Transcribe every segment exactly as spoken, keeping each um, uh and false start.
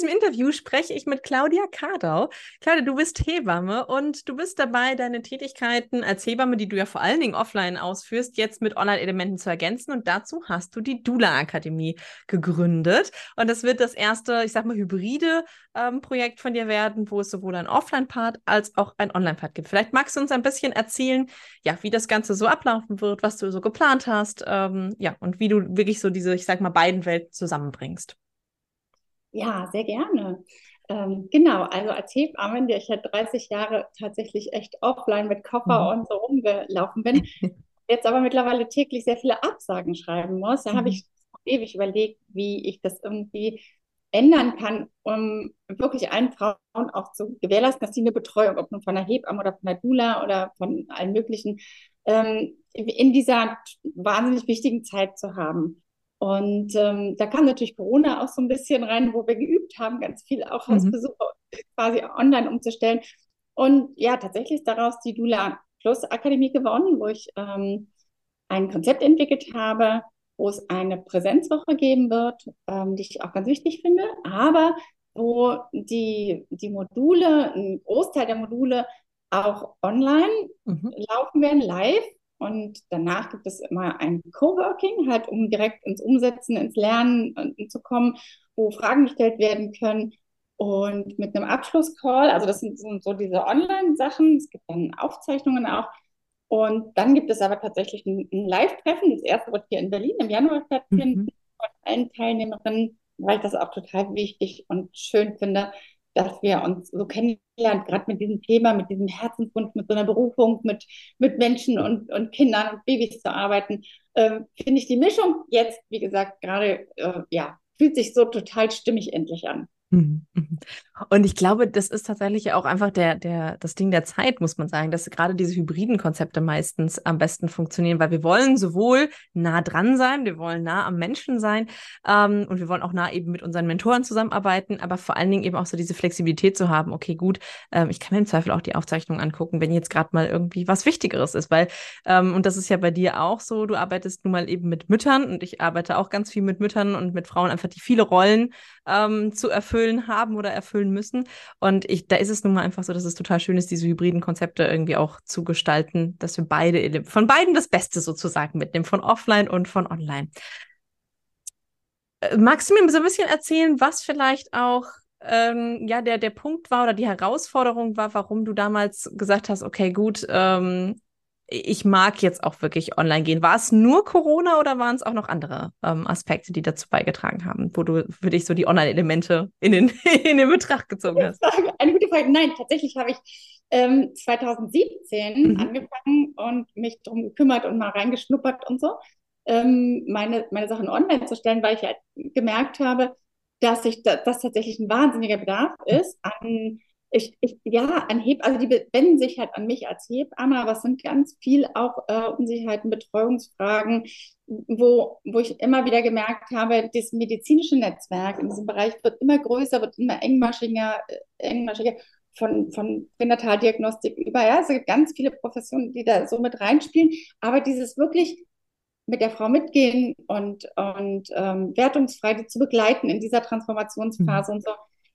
diesem Interview spreche ich mit Klaudia Kadau. Klaudia, du bist Hebamme und du bist dabei, deine Tätigkeiten als Hebamme, die du ja vor allen Dingen offline ausführst, jetzt mit Online-Elementen zu ergänzen. Und dazu hast du die Doula Akademie gegründet. Und das wird das erste, ich sag mal, hybride ähm, Projekt von dir werden, wo es sowohl ein Offline-Part als auch ein Online-Part gibt. Vielleicht magst du uns ein bisschen erzählen, ja, wie das Ganze so ablaufen wird, was du so geplant hast, ähm, ja, und wie du wirklich so diese, ich sag mal, beiden Welten zusammenbringst. Ja, sehr gerne. Ähm, genau, also als Hebamme, der ich ja dreißig Jahre tatsächlich echt offline mit Koffer mhm. und so rumgelaufen bin, jetzt aber mittlerweile täglich sehr viele Absagen schreiben muss, da mhm. habe ich ewig überlegt, wie ich das irgendwie ändern kann, um wirklich allen Frauen auch zu gewährleisten, dass sie eine Betreuung, ob nun von einer Hebamme oder von einer Doula oder von allen möglichen, ähm, in dieser wahnsinnig wichtigen Zeit zu haben. Und ähm, da kam natürlich Corona auch so ein bisschen rein, wo wir geübt haben, ganz viel auch Hausbesuche mhm. quasi online umzustellen. Und ja, tatsächlich ist daraus die Doula Plus Akademie geworden, wo ich ähm, ein Konzept entwickelt habe, wo es eine Präsenzwoche geben wird, ähm, die ich auch ganz wichtig finde, aber wo die, die Module, ein Großteil der Module auch online mhm. laufen werden, live. Und danach gibt es immer ein Coworking, halt um direkt ins Umsetzen, ins Lernen zu kommen, wo Fragen gestellt werden können. Und mit einem Abschlusscall, also das sind so diese Online-Sachen, es gibt dann Aufzeichnungen auch. Und dann gibt es aber tatsächlich ein, ein Live-Treffen. Das erste wird hier in Berlin im Januar stattfinden mhm. von allen Teilnehmerinnen, weil ich das auch total wichtig und schön finde, dass wir uns so kennenlernen, gerade mit diesem Thema, mit diesem Herzenswunsch, mit so einer Berufung, mit, mit Menschen und, und Kindern und Babys zu arbeiten, äh, finde ich die Mischung jetzt, wie gesagt, gerade, äh, ja, fühlt sich so total stimmig endlich an. Und ich glaube, das ist tatsächlich auch einfach der, der, das Ding der Zeit, muss man sagen, dass gerade diese hybriden Konzepte meistens am besten funktionieren, weil wir wollen sowohl nah dran sein, wir wollen nah am Menschen sein ähm, und wir wollen auch nah eben mit unseren Mentoren zusammenarbeiten, aber vor allen Dingen eben auch so diese Flexibilität zu haben, okay, gut, ähm, ich kann mir im Zweifel auch die Aufzeichnung angucken, wenn jetzt gerade mal irgendwie was Wichtigeres ist, weil, ähm, und das ist ja bei dir auch so, du arbeitest nun mal eben mit Müttern und ich arbeite auch ganz viel mit Müttern und mit Frauen, einfach die viele Rollen ähm, zu erfüllen, haben oder erfüllen müssen. Und ich, da ist es nun mal einfach so, dass es total schön ist, diese hybriden Konzepte irgendwie auch zu gestalten, dass wir beide von beiden das Beste sozusagen mitnehmen, von offline und von online. Magst du mir so ein bisschen erzählen, was vielleicht auch ähm, ja, der, der Punkt war oder die Herausforderung war, warum du damals gesagt hast, okay, gut, ähm, ich mag jetzt auch wirklich online gehen. War es nur Corona oder waren es auch noch andere ähm, Aspekte, die dazu beigetragen haben, wo du für dich so die Online-Elemente in den, in den Betracht gezogen hast? Eine gute Frage. Nein, tatsächlich habe ich ähm, zwanzig siebzehn mhm. angefangen und mich darum gekümmert und mal reingeschnuppert und so, ähm, meine, meine Sachen online zu stellen, weil ich halt gemerkt habe, dass ich da, das tatsächlich ein wahnsinniger Bedarf ist an Ich, ich, ja, an Heb, also die wenden sich halt an mich als Hebamme, aber es sind ganz viel auch äh, Unsicherheiten, Betreuungsfragen, wo, wo ich immer wieder gemerkt habe, das medizinische Netzwerk in diesem Bereich wird immer größer, wird immer engmaschiger, engmaschiger von, von Pränataldiagnostik über. Ja, es gibt ganz viele Professionen, die da so mit reinspielen, aber dieses wirklich mit der Frau mitgehen und, und ähm, wertungsfrei die zu begleiten in dieser Transformationsphase mhm. und so,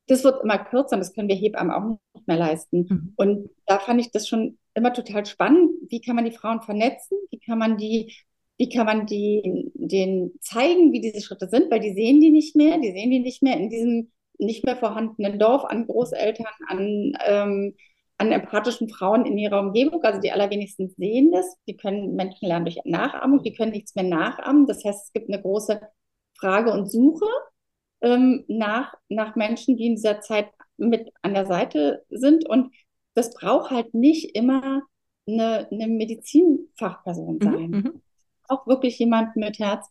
das wird immer kürzer und das können wir Hebammen auch nicht mehr leisten. Mhm. Und da fand ich das schon immer total spannend. Wie kann man die Frauen vernetzen? Wie kann man die, wie kann man die, denen zeigen, wie diese Schritte sind? Weil die sehen die nicht mehr. Die sehen die nicht mehr in diesem nicht mehr vorhandenen Dorf an Großeltern, an, ähm, an empathischen Frauen in ihrer Umgebung. Also die allerwenigsten sehen das. Die können Menschen lernen durch Nachahmung. Die können nichts mehr nachahmen. Das heißt, es gibt eine große Frage und Suche Nach, nach Menschen, die in dieser Zeit mit an der Seite sind. Und das braucht halt nicht immer eine, eine Medizinfachperson sein. Mhm, auch wirklich jemand mit Herz,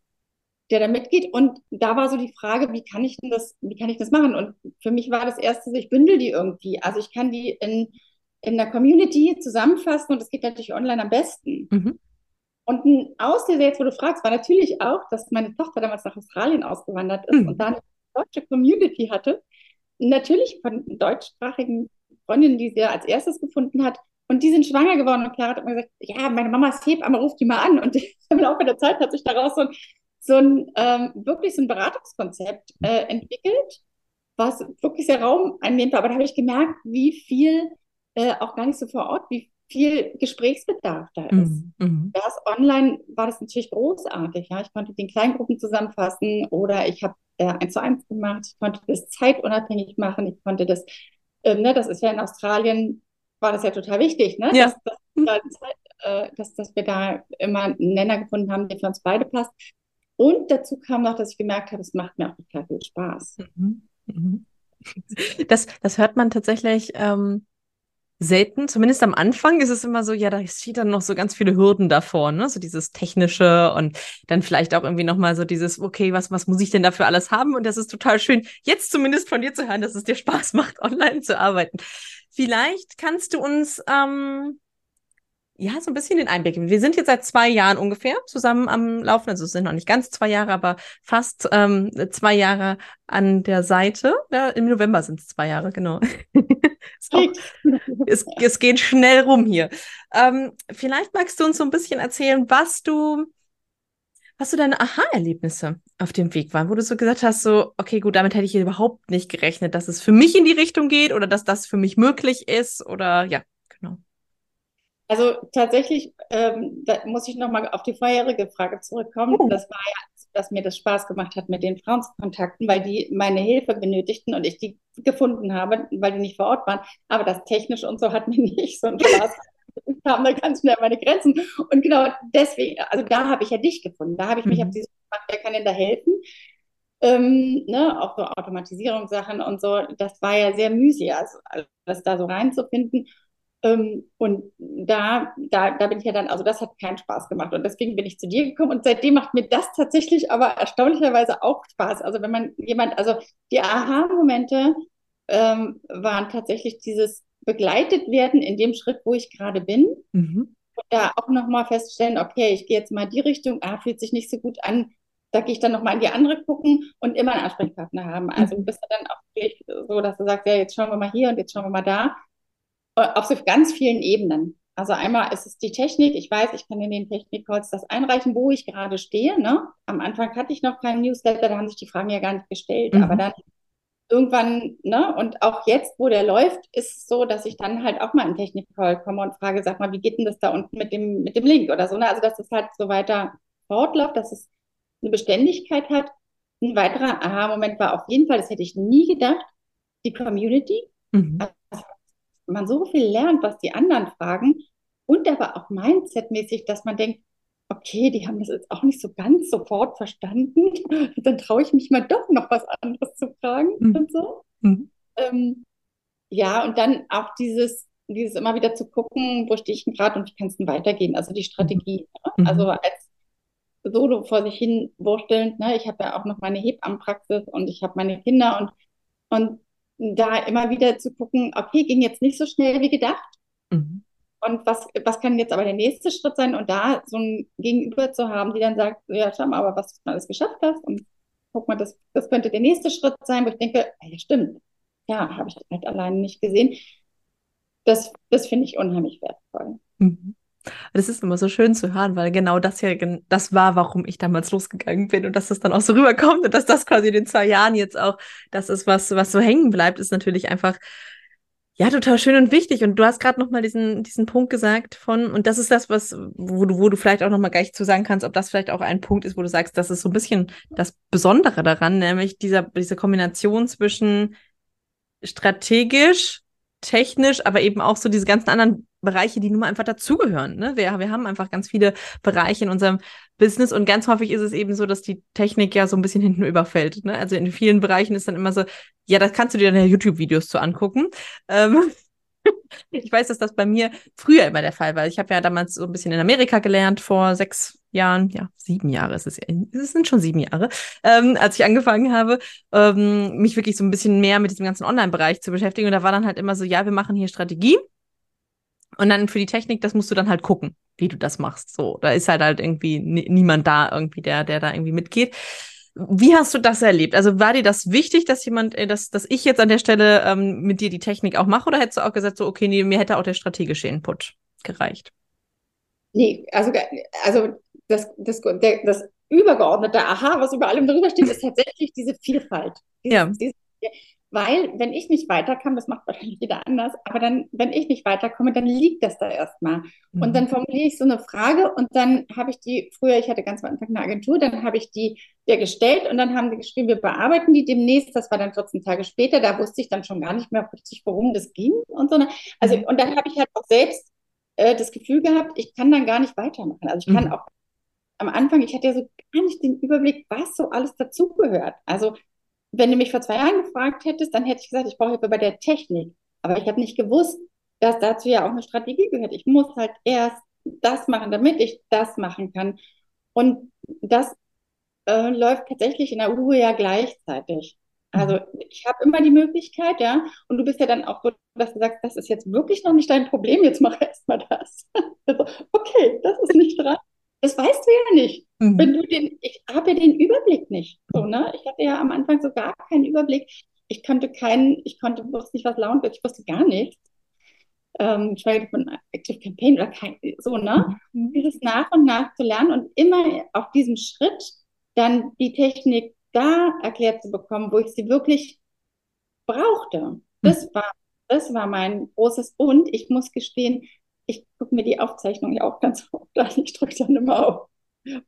der da mitgeht. Und da war so die Frage, wie kann ich denn das, wie kann ich das machen? Und für mich war das Erste, ich bündel die irgendwie. Also ich kann die in, in der Community zusammenfassen und das geht natürlich online am besten. Mhm. Und ein Auslöser jetzt, wo du fragst, war natürlich auch, dass meine Tochter damals nach Australien ausgewandert ist mhm. und da eine deutsche Community hatte. Natürlich von deutschsprachigen Freundinnen, die sie als erstes gefunden hat. Und die sind schwanger geworden. Und Clara hat immer gesagt, ja, meine Mama ist Hebamme, ruft die mal an. Und im Laufe der Zeit hat sich daraus so ein, so ein ähm, wirklich so ein Beratungskonzept äh, entwickelt, war es wirklich sehr raumeinnehmend, aber da habe ich gemerkt, wie viel, äh, auch gar nicht so vor Ort, wie viel Gesprächsbedarf da ist. Mhm. Das online war das natürlich großartig. Ja? Ich konnte den Kleingruppen zusammenfassen oder ich habe äh, eins zu eins gemacht. Ich konnte das zeitunabhängig machen. Ich konnte das, ähm, ne, das ist ja in Australien, war das ja total wichtig, ne? Ja. Dass, dass, äh, dass, dass wir da immer einen Nenner gefunden haben, der für uns beide passt. Und dazu kam noch, dass ich gemerkt habe, es macht mir auch total viel Spaß. Mhm. Mhm. Das, das hört man tatsächlich... Ähm selten, zumindest am Anfang ist es immer so, ja, da steht dann noch so ganz viele Hürden davor, ne? So dieses Technische und dann vielleicht auch irgendwie nochmal so dieses, okay, was, was muss ich denn dafür alles haben? Und das ist total schön, jetzt zumindest von dir zu hören, dass es dir Spaß macht, online zu arbeiten. Vielleicht kannst du uns ähm, ja so ein bisschen den Einblick geben. Wir sind jetzt seit zwei Jahren ungefähr zusammen am Laufen, also es sind noch nicht ganz zwei Jahre, aber fast ähm, zwei Jahre an der Seite. Ja, im November sind es zwei Jahre, genau. So. Es, es geht schnell rum hier. Ähm, vielleicht magst du uns so ein bisschen erzählen, was du, was so deine Aha-Erlebnisse auf dem Weg waren, wo du so gesagt hast, so, okay, gut, damit hätte ich überhaupt nicht gerechnet, dass es für mich in die Richtung geht oder dass das für mich möglich ist oder ja, genau. Also tatsächlich, ähm, da muss ich nochmal auf die vorherige Frage zurückkommen. Oh. Das war ja, dass mir das Spaß gemacht hat mit den Frauen zu kontakten, weil die meine Hilfe benötigten und ich die gefunden habe, weil die nicht vor Ort waren. Aber das technisch und so hat mir nicht so einen Spaß gemacht. Ich kam da ganz schnell meine Grenzen. Und genau deswegen, also da habe ich ja dich gefunden. Da habe ich mich mhm. auf diese Frage, wer kann denn da helfen? Ähm, ne, auch so Automatisierungssachen und so. Das war ja sehr mühselig, also, also das da so reinzufinden. Ähm, und da, da, da bin ich ja dann, also das hat keinen Spaß gemacht und deswegen bin ich zu dir gekommen und seitdem macht mir das tatsächlich aber erstaunlicherweise auch Spaß. Also wenn man jemand, also die Aha-Momente ähm, waren tatsächlich dieses begleitet werden in dem Schritt, wo ich gerade bin mhm. und da auch nochmal feststellen, okay, ich gehe jetzt mal die Richtung, ah, fühlt sich nicht so gut an, da gehe ich dann nochmal in die andere gucken und immer einen Ansprechpartner haben. Also du bist ja dann auch wirklich so, dass du sagst, ja, jetzt schauen wir mal hier und jetzt schauen wir mal da. Auf so ganz vielen Ebenen. Also einmal ist es die Technik. Ich weiß, ich kann in den Technik-Calls das einreichen, wo ich gerade stehe. Ne? Am Anfang hatte ich noch keinen Newsletter, da haben sich die Fragen ja gar nicht gestellt. Mhm. Aber dann irgendwann, ne? Und auch jetzt, wo der läuft, ist es so, dass ich dann halt auch mal in Technik-Call komme und frage, sag mal, wie geht denn das da unten mit dem, mit dem Link oder so. Ne? Also dass es halt so weiter fortläuft, dass es eine Beständigkeit hat. Ein weiterer Aha-Moment war auf jeden Fall, das hätte ich nie gedacht, die Community. Mhm. Also, man so viel lernt, was die anderen fragen und aber auch mindsetmäßig, dass man denkt, okay, die haben das jetzt auch nicht so ganz sofort verstanden, dann traue ich mich mal doch noch was anderes zu fragen mhm. und so. Mhm. Ähm, ja, und dann auch dieses, dieses immer wieder zu gucken, wo stehe ich denn gerade und wie kann es denn weitergehen, also die Strategie, mhm. ne? Also als Solo vor sich hin wurstelnd, ne? Ich habe ja auch noch meine Hebammenpraxis und ich habe meine Kinder und, und da immer wieder zu gucken, okay, ging jetzt nicht so schnell wie gedacht mhm. und was, was kann jetzt aber der nächste Schritt sein und da so ein Gegenüber zu haben, die dann sagt, ja schau mal, aber was du alles geschafft hast und guck mal, das, das könnte der nächste Schritt sein, wo ich denke, ja stimmt, ja, habe ich halt alleine nicht gesehen. Das, das finde ich unheimlich wertvoll. Mhm. Das ist immer so schön zu hören, weil genau das ja, das war, warum ich damals losgegangen bin und dass das dann auch so rüberkommt und dass das quasi in den zwei Jahren jetzt auch das ist, was, was so hängen bleibt, ist natürlich einfach, ja, total schön und wichtig. Und du hast gerade nochmal diesen, diesen Punkt gesagt von, und das ist das, was, wo du, wo du vielleicht auch nochmal gleich zu sagen kannst, ob das vielleicht auch ein Punkt ist, wo du sagst, das ist so ein bisschen das Besondere daran, nämlich dieser, diese Kombination zwischen strategisch, technisch, aber eben auch so diese ganzen anderen Bereiche, die nun mal einfach dazugehören. Ne? Wir, wir haben einfach ganz viele Bereiche in unserem Business und ganz häufig ist es eben so, dass die Technik ja so ein bisschen hinten überfällt. Ne? Also in vielen Bereichen ist dann immer so, ja, das kannst du dir dann ja YouTube-Videos zu angucken. Ähm, ich weiß, dass das bei mir früher immer der Fall war. Ich habe ja damals so ein bisschen in Amerika gelernt, vor sechs Jahren, ja, sieben Jahre ist es, es sind schon sieben Jahre, ähm, als ich angefangen habe, ähm, mich wirklich so ein bisschen mehr mit diesem ganzen Online-Bereich zu beschäftigen. Und da war dann halt immer so, ja, wir machen hier Strategie. Und dann für die Technik, das musst du dann halt gucken, wie du das machst. So, da ist halt halt irgendwie n- niemand da irgendwie, der, der da irgendwie mitgeht. Wie hast du das erlebt? Also war dir das wichtig, dass jemand, dass, dass ich jetzt an der Stelle ähm, mit dir die Technik auch mache? Oder hättest du auch gesagt, so, okay, nee, mir hätte auch der strategische Input gereicht? Nee, also, also das, das, der, das übergeordnete Aha, was über allem drüber steht, ist tatsächlich diese Vielfalt. Diese, ja. Diese, Weil, wenn ich nicht weiterkomme, das macht wahrscheinlich jeder anders, aber dann, wenn ich nicht weiterkomme, dann liegt das da erstmal. Mhm. Und dann formuliere ich so eine Frage und dann habe ich die, früher, ich hatte ganz am Anfang eine Agentur, dann habe ich die der gestellt und dann haben die geschrieben, wir bearbeiten die demnächst, das war dann vierzehn Tage später, da wusste ich dann schon gar nicht mehr richtig, worum das ging und so. Also, mhm. Und dann habe ich halt auch selbst äh, das Gefühl gehabt, ich kann dann gar nicht weitermachen. Also ich mhm. kann auch am Anfang, ich hatte ja so gar nicht den Überblick, was so alles dazugehört. Also wenn du mich vor zwei Jahren gefragt hättest, dann hätte ich gesagt, ich brauche Hilfe bei der Technik. Aber ich habe nicht gewusst, dass dazu ja auch eine Strategie gehört. Ich muss halt erst das machen, damit ich das machen kann. Und das äh, läuft tatsächlich in der U B U ja gleichzeitig. Also ich habe immer die Möglichkeit, ja. Und du bist ja dann auch so, dass du sagst, das ist jetzt wirklich noch nicht dein Problem, jetzt mach erst mal das. Okay, das ist nicht dran. Das weißt du ja nicht. Mhm. Wenn du den, ich habe ja den Überblick nicht. So, ne? Ich hatte ja am Anfang so gar keinen Überblick. Ich konnte keinen, ich konnte, wusste nicht, was Laune wird, ich wusste gar nichts. Ähm, ich war von Active Campaign oder kein, so, ne? Mhm. Dieses nach und nach zu lernen und immer auf diesem Schritt dann die Technik da erklärt zu bekommen, wo ich sie wirklich brauchte. Das war, das war mein großes Und. Ich muss gestehen, ich gucke mir die Aufzeichnung ja auch ganz oft an. Ich drücke dann immer auf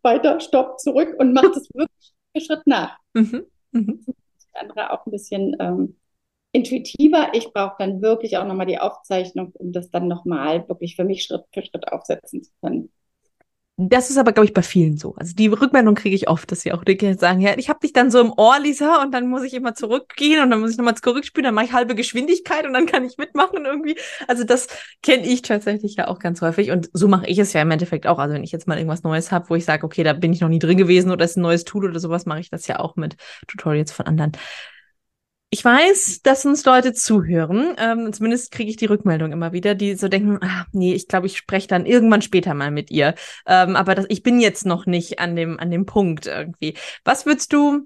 weiter, stopp, zurück und mache das wirklich einen Schritt nach. Mhm, mhm. Andere auch ein bisschen ähm, intuitiver. Ich brauche dann wirklich auch nochmal die Aufzeichnung, um das dann nochmal wirklich für mich Schritt für Schritt aufsetzen zu können. Das ist aber, glaube ich, bei vielen so. Also die Rückmeldung kriege ich oft, dass sie auch sagen, ja, ich habe dich dann so im Ohr, Lisa, und dann muss ich immer zurückgehen und dann muss ich nochmal zurückspielen, dann mache ich halbe Geschwindigkeit und dann kann ich mitmachen irgendwie. Also das kenne ich tatsächlich ja auch ganz häufig und so mache ich es ja im Endeffekt auch. Also wenn ich jetzt mal irgendwas Neues habe, wo ich sage, okay, da bin ich noch nie drin gewesen oder ist ein neues Tool oder sowas, mache ich das ja auch mit Tutorials von anderen. Ich weiß, dass uns Leute zuhören, ähm, zumindest kriege ich die Rückmeldung immer wieder, die so denken, ah, nee, ich glaube, ich spreche dann irgendwann später mal mit ihr, ähm, aber das, ich bin jetzt noch nicht an dem an dem Punkt irgendwie. Was würdest du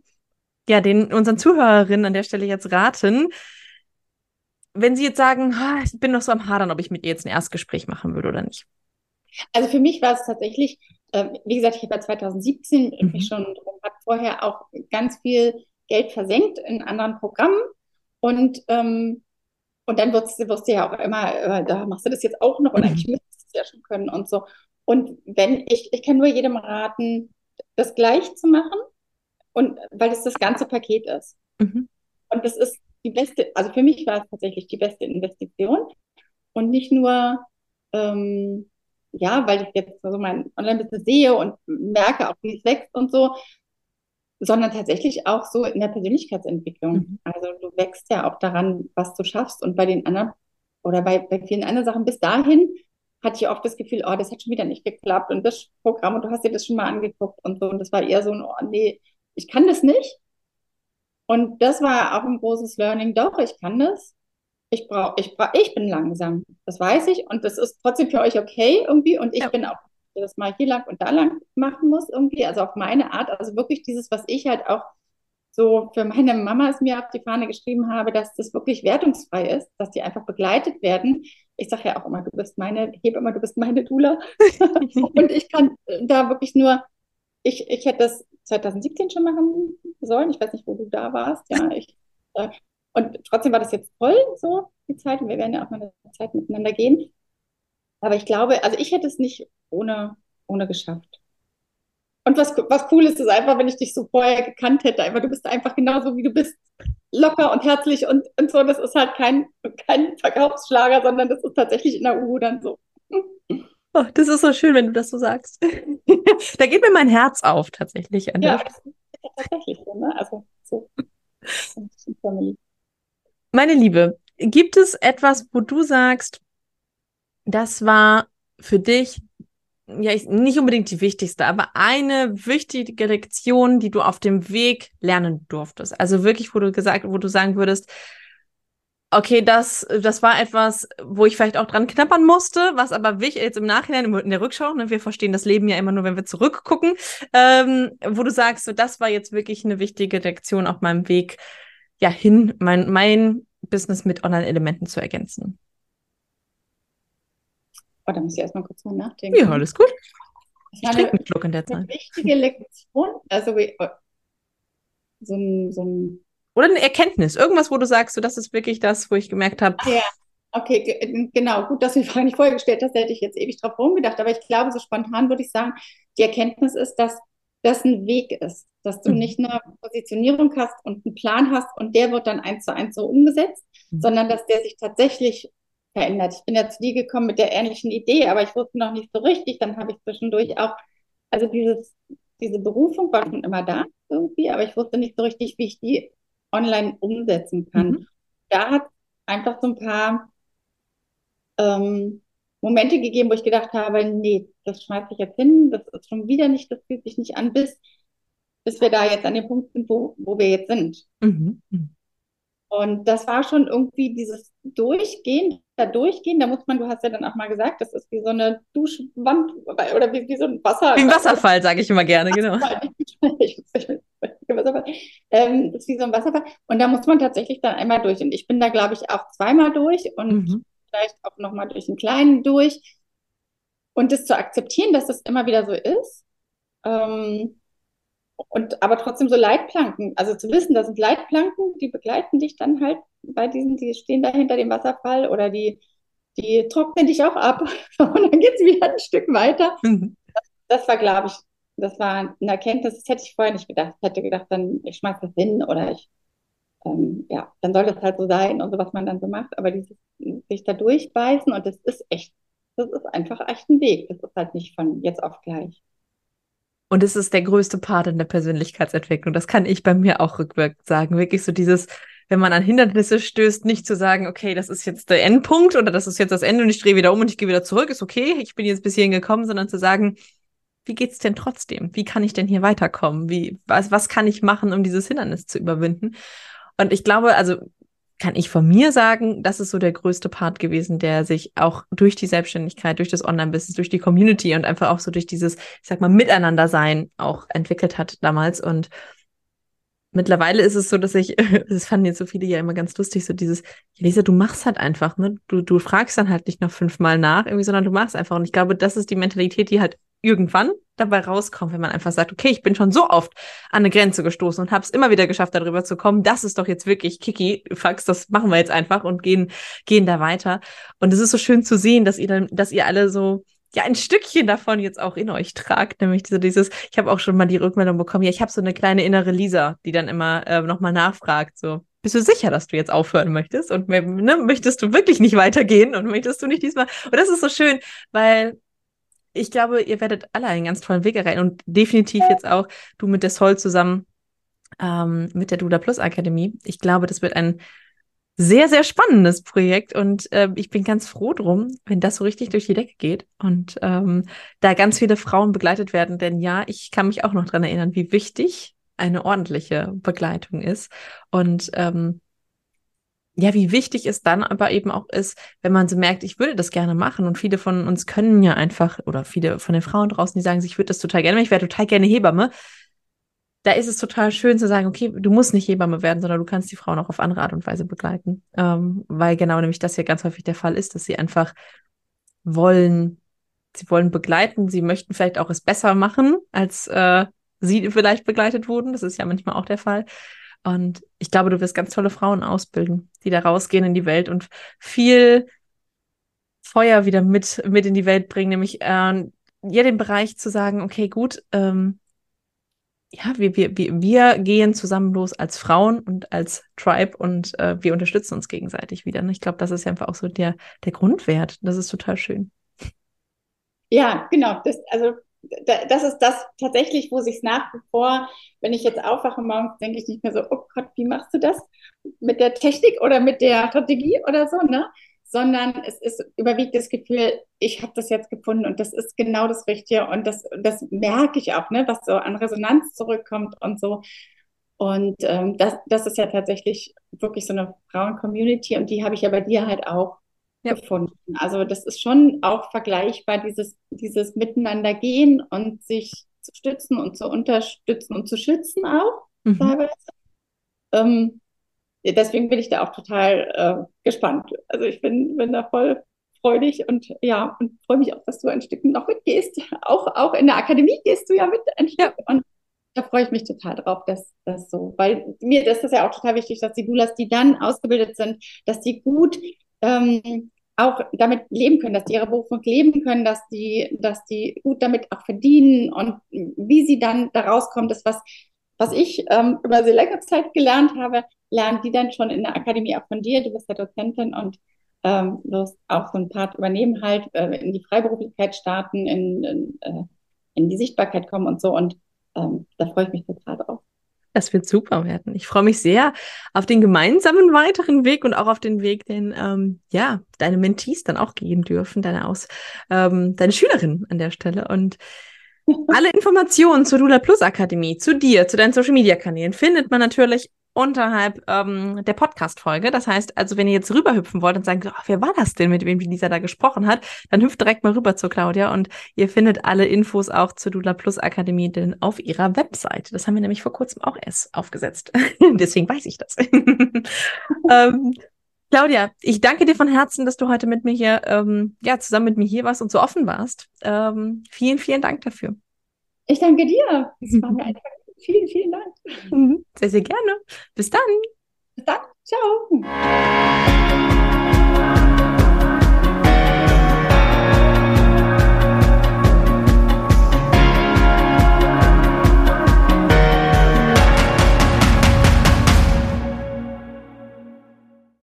ja den unseren Zuhörerinnen an der Stelle jetzt raten, wenn sie jetzt sagen, ah, ich bin noch so am Hadern, ob ich mit ihr jetzt ein Erstgespräch machen würde oder nicht? Also für mich war es tatsächlich, äh, wie gesagt, ich habe ja zwanzig siebzehn mhm. mich schon, habe vorher auch ganz viel Geld versenkt in anderen Programmen und, ähm, und dann wirst du ja auch immer, äh, da machst du das jetzt auch noch und eigentlich müsstest du es ja schon können und so. Und wenn ich, ich kann nur jedem raten, das gleich zu machen, und weil es das, das ganze Paket ist. Mhm. Und das ist die beste, also für mich war es tatsächlich die beste Investition und nicht nur, ähm, ja, weil ich jetzt so mein Online-Business sehe und merke auch, wie es wächst und so, sondern tatsächlich auch so in der Persönlichkeitsentwicklung. Mhm. Also du wächst ja auch daran, was du schaffst. Und bei den anderen oder bei, bei vielen anderen Sachen bis dahin hatte ich oft das Gefühl, oh, das hat schon wieder nicht geklappt und das Programm und du hast dir das schon mal angeguckt und so. Und das war eher so ein, oh nee, ich kann das nicht. Und das war auch ein großes Learning. Doch, ich kann das. Ich brauche, ich brauche, ich bin langsam. Das weiß ich und das ist trotzdem für euch okay irgendwie. Und ich ja. bin auch das mal hier lang und da lang machen muss irgendwie, also auf meine Art, also wirklich dieses, was ich halt auch so für meine Mama es mir auf die Fahne geschrieben habe, dass das wirklich wertungsfrei ist, dass die einfach begleitet werden. Ich sage ja auch immer, du bist meine, hebe immer, du bist meine Doula. Und ich kann da wirklich nur, ich, ich hätte das zwanzig siebzehn schon machen sollen, ich weiß nicht, wo du da warst, ja, ich, äh, und trotzdem war das jetzt toll, so die Zeit, und wir werden ja auch mal eine Zeit miteinander gehen. Aber ich glaube, also ich hätte es nicht ohne, ohne geschafft. Und was, was cool ist, ist einfach, wenn ich dich so vorher gekannt hätte, einfach, du bist einfach genauso, wie du bist, locker und herzlich und, und so. Das ist halt kein, kein Verkaufsschlager, sondern das ist tatsächlich in der U B U dann so. Oh, das ist so schön, wenn du das so sagst. Da geht mir mein Herz auf, tatsächlich. An ja, das ist tatsächlich so, ne? Also so. Meine Liebe, gibt es etwas, wo du sagst, das war für dich, ja, ich, nicht unbedingt die wichtigste, aber eine wichtige Lektion, die du auf dem Weg lernen durftest. Also wirklich, wo du gesagt, wo du sagen würdest, okay, das, das war etwas, wo ich vielleicht auch dran knabbern musste, was aber wichtig jetzt im Nachhinein, in der Rückschau, ne, wir verstehen das Leben ja immer nur, wenn wir zurückgucken, ähm, wo du sagst, so, das war jetzt wirklich eine wichtige Lektion auf meinem Weg, ja, hin, mein, mein Business mit Online-Elementen zu ergänzen. Oh, da muss ich erstmal kurz mal nachdenken. Ja, alles gut. Ich, ich trinke einen Schluck in der Zeit. Eine wichtige Lektion, also so ein, so ein Oder eine Erkenntnis, irgendwas, wo du sagst, so, das ist wirklich das, wo ich gemerkt habe. Ja, okay, g- genau. Gut, dass du die Frage nicht vorher gestellt hast, da hätte ich jetzt ewig drauf rumgedacht. Aber ich glaube, so spontan würde ich sagen, die Erkenntnis ist, dass das ein Weg ist, dass du nicht eine Positionierung hast und einen Plan hast und der wird dann eins zu eins so umgesetzt, mhm. sondern dass der sich tatsächlich verändert. Ich bin ja zu dir gekommen mit der ähnlichen Idee, aber ich wusste noch nicht so richtig. Dann habe ich zwischendurch auch, also dieses, diese Berufung war schon immer da irgendwie, aber ich wusste nicht so richtig, wie ich die online umsetzen kann. Mhm. Da hat einfach so ein paar ähm, Momente gegeben, wo ich gedacht habe, nee, das schmeiße ich jetzt hin, das ist schon wieder nicht, das fühlt sich nicht an, bis, bis wir da jetzt an dem Punkt sind, wo, wo wir jetzt sind. Mhm. Und das war schon irgendwie dieses Durchgehen, da Durchgehen, da muss man, du hast ja dann auch mal gesagt, das ist wie so eine Duschwand oder wie, wie so ein Wasser. Wie ein Wasserfall, sage ich immer gerne, genau. Ich Wasserfall. Ähm, das ist wie so ein Wasserfall. Und da muss man tatsächlich dann einmal durch. Und ich bin da, glaube ich, auch zweimal durch und mhm. vielleicht auch nochmal durch einen kleinen durch. Und das zu akzeptieren, dass das immer wieder so ist. Ähm, und aber trotzdem so Leitplanken. Also zu wissen, das sind Leitplanken, die begleiten dich dann halt bei diesen, die stehen da hinter dem Wasserfall oder die, die trocknen dich auch ab. Und dann geht es wieder ein Stück weiter. Mhm. Das, das war, glaube ich, das war eine Erkenntnis, das hätte ich vorher nicht gedacht. Ich hätte gedacht, dann ich schmeiß das hin oder ich, ähm, ja, dann soll das halt so sein und so, was man dann so macht. Aber dieses, sich da durchbeißen und das ist echt, das ist einfach echt ein Weg. Das ist halt nicht von jetzt auf gleich. Und es ist der größte Part in der Persönlichkeitsentwicklung. Das kann ich bei mir auch rückwirkend sagen. Wirklich so dieses, wenn man an Hindernisse stößt, nicht zu sagen, okay, das ist jetzt der Endpunkt oder das ist jetzt das Ende und ich drehe wieder um und ich gehe wieder zurück, ist okay, ich bin jetzt bis hierhin gekommen, sondern zu sagen, wie geht's denn trotzdem? Wie kann ich denn hier weiterkommen? Wie, was, was kann ich machen, um dieses Hindernis zu überwinden? Und ich glaube, also kann ich von mir sagen, das ist so der größte Part gewesen, der sich auch durch die Selbstständigkeit, durch das Online-Business, durch die Community und einfach auch so durch dieses, ich sag mal, Miteinander-Sein auch entwickelt hat damals. Und mittlerweile ist es so, dass ich, das fanden jetzt so viele ja immer ganz lustig, so dieses, Lisa, du machst halt einfach, ne? Du, du fragst dann halt nicht noch fünfmal nach, irgendwie, sondern du machst einfach. Und ich glaube, das ist die Mentalität, die halt irgendwann dabei rauskommt, wenn man einfach sagt, okay, ich bin schon so oft an eine Grenze gestoßen und habe es immer wieder geschafft, darüber zu kommen, das ist doch jetzt wirklich Kiki, Fax, das machen wir jetzt einfach und gehen gehen da weiter. Und es ist so schön zu sehen, dass ihr dann, dass ihr alle so ja ein Stückchen davon jetzt auch in euch tragt, nämlich so dieses, ich habe auch schon mal die Rückmeldung bekommen, ja, ich habe so eine kleine innere Lisa, die dann immer äh, nochmal nachfragt, so, bist du sicher, dass du jetzt aufhören möchtest und ne, möchtest du wirklich nicht weitergehen und möchtest du nicht diesmal, und das ist so schön, weil ich glaube, ihr werdet alle einen ganz tollen Weg erreichen und definitiv jetzt auch du mit der Sol zusammen, ähm, mit der Doula Plus Akademie. Ich glaube, das wird ein sehr, sehr spannendes Projekt und äh, ich bin ganz froh drum, wenn das so richtig durch die Decke geht und ähm, da ganz viele Frauen begleitet werden, denn ja, ich kann mich auch noch dran erinnern, wie wichtig eine ordentliche Begleitung ist und ähm, ja, wie wichtig es dann aber eben auch ist, wenn man so merkt, ich würde das gerne machen und viele von uns können ja einfach, oder viele von den Frauen draußen, die sagen, ich würde das total gerne, ich wäre total gerne Hebamme, da ist es total schön zu sagen, okay, du musst nicht Hebamme werden, sondern du kannst die Frauen auch auf andere Art und Weise begleiten, ähm, weil genau nämlich das ja ganz häufig der Fall ist, dass sie einfach wollen, sie wollen begleiten, sie möchten vielleicht auch es besser machen, als äh, sie vielleicht begleitet wurden, das ist ja manchmal auch der Fall. Und ich glaube, du wirst ganz tolle Frauen ausbilden, die da rausgehen in die Welt und viel Feuer wieder mit, mit in die Welt bringen, nämlich äh, ja den Bereich zu sagen, okay, gut, ähm, ja, wir, wir, wir, wir gehen zusammen los als Frauen und als Tribe und äh, wir unterstützen uns gegenseitig wieder. Ne? Ich glaube, das ist ja einfach auch so der, der Grundwert. Das ist total schön. Ja, genau. Das, also Das ist das tatsächlich, wo sich es nach wie vor, wenn ich jetzt aufwache morgens, denke ich nicht mehr so, oh Gott, wie machst du das? Mit der Technik oder mit der Strategie oder so, ne? Sondern es ist überwiegt das Gefühl, ich habe das jetzt gefunden und das ist genau das Richtige und das, das merke ich auch, ne? Was so an Resonanz zurückkommt und so. Und ähm, das, das ist ja tatsächlich wirklich so eine Frauen-Community und die habe ich ja bei dir halt auch gefunden. Also das ist schon auch vergleichbar, dieses, dieses Miteinander gehen und sich zu stützen und zu unterstützen und zu schützen auch mhm. teilweise. Ähm, deswegen bin ich da auch total äh, gespannt. Also ich bin, bin da voll freudig und ja, und freue mich auch, dass du ein Stück noch mitgehst. Auch, auch in der Akademie gehst du ja mit ein Stück. Ja. Und Da freue ich mich total drauf, dass das so, weil mir das ist ja auch total wichtig, dass die Doulas, die dann ausgebildet sind, dass die gut ähm, auch damit leben können, dass die ihre Berufung leben können, dass die, dass die gut damit auch verdienen und wie sie dann da rauskommen, das, was, was ich ähm, über so lange Zeit gelernt habe, lernen die dann schon in der Akademie auch von dir. Du bist ja Dozentin und ähm, wirst auch so ein Part übernehmen halt, äh, in die Freiberuflichkeit starten, in, in, äh, in die Sichtbarkeit kommen und so, und ähm, da freue ich mich total drauf. Das wird super werden. Ich freue mich sehr auf den gemeinsamen weiteren Weg und auch auf den Weg, den ähm, ja, deine Mentees dann auch gehen dürfen, deine, Aus, ähm, deine Schülerinnen an der Stelle. Und alle Informationen zur Doula Plus Akademie, zu dir, zu deinen Social Media Kanälen findet man natürlich unterhalb ähm, der Podcast-Folge. Das heißt, also wenn ihr jetzt rüberhüpfen wollt und sagen, oh, wer war das denn, mit wem Lisa da gesprochen hat, dann hüpft direkt mal rüber zu Klaudia und ihr findet alle Infos auch zur Doula Plus Akademie denn auf ihrer Webseite. Das haben wir nämlich vor kurzem auch erst aufgesetzt. Deswegen weiß ich das. ähm, Klaudia, ich danke dir von Herzen, dass du heute mit mir hier, ähm, ja, zusammen mit mir hier warst und so offen warst. Ähm, vielen, vielen Dank dafür. Ich danke dir. Das war mir einfach Vielen, vielen Dank. Sehr, sehr gerne. Bis dann. Bis dann. Ciao.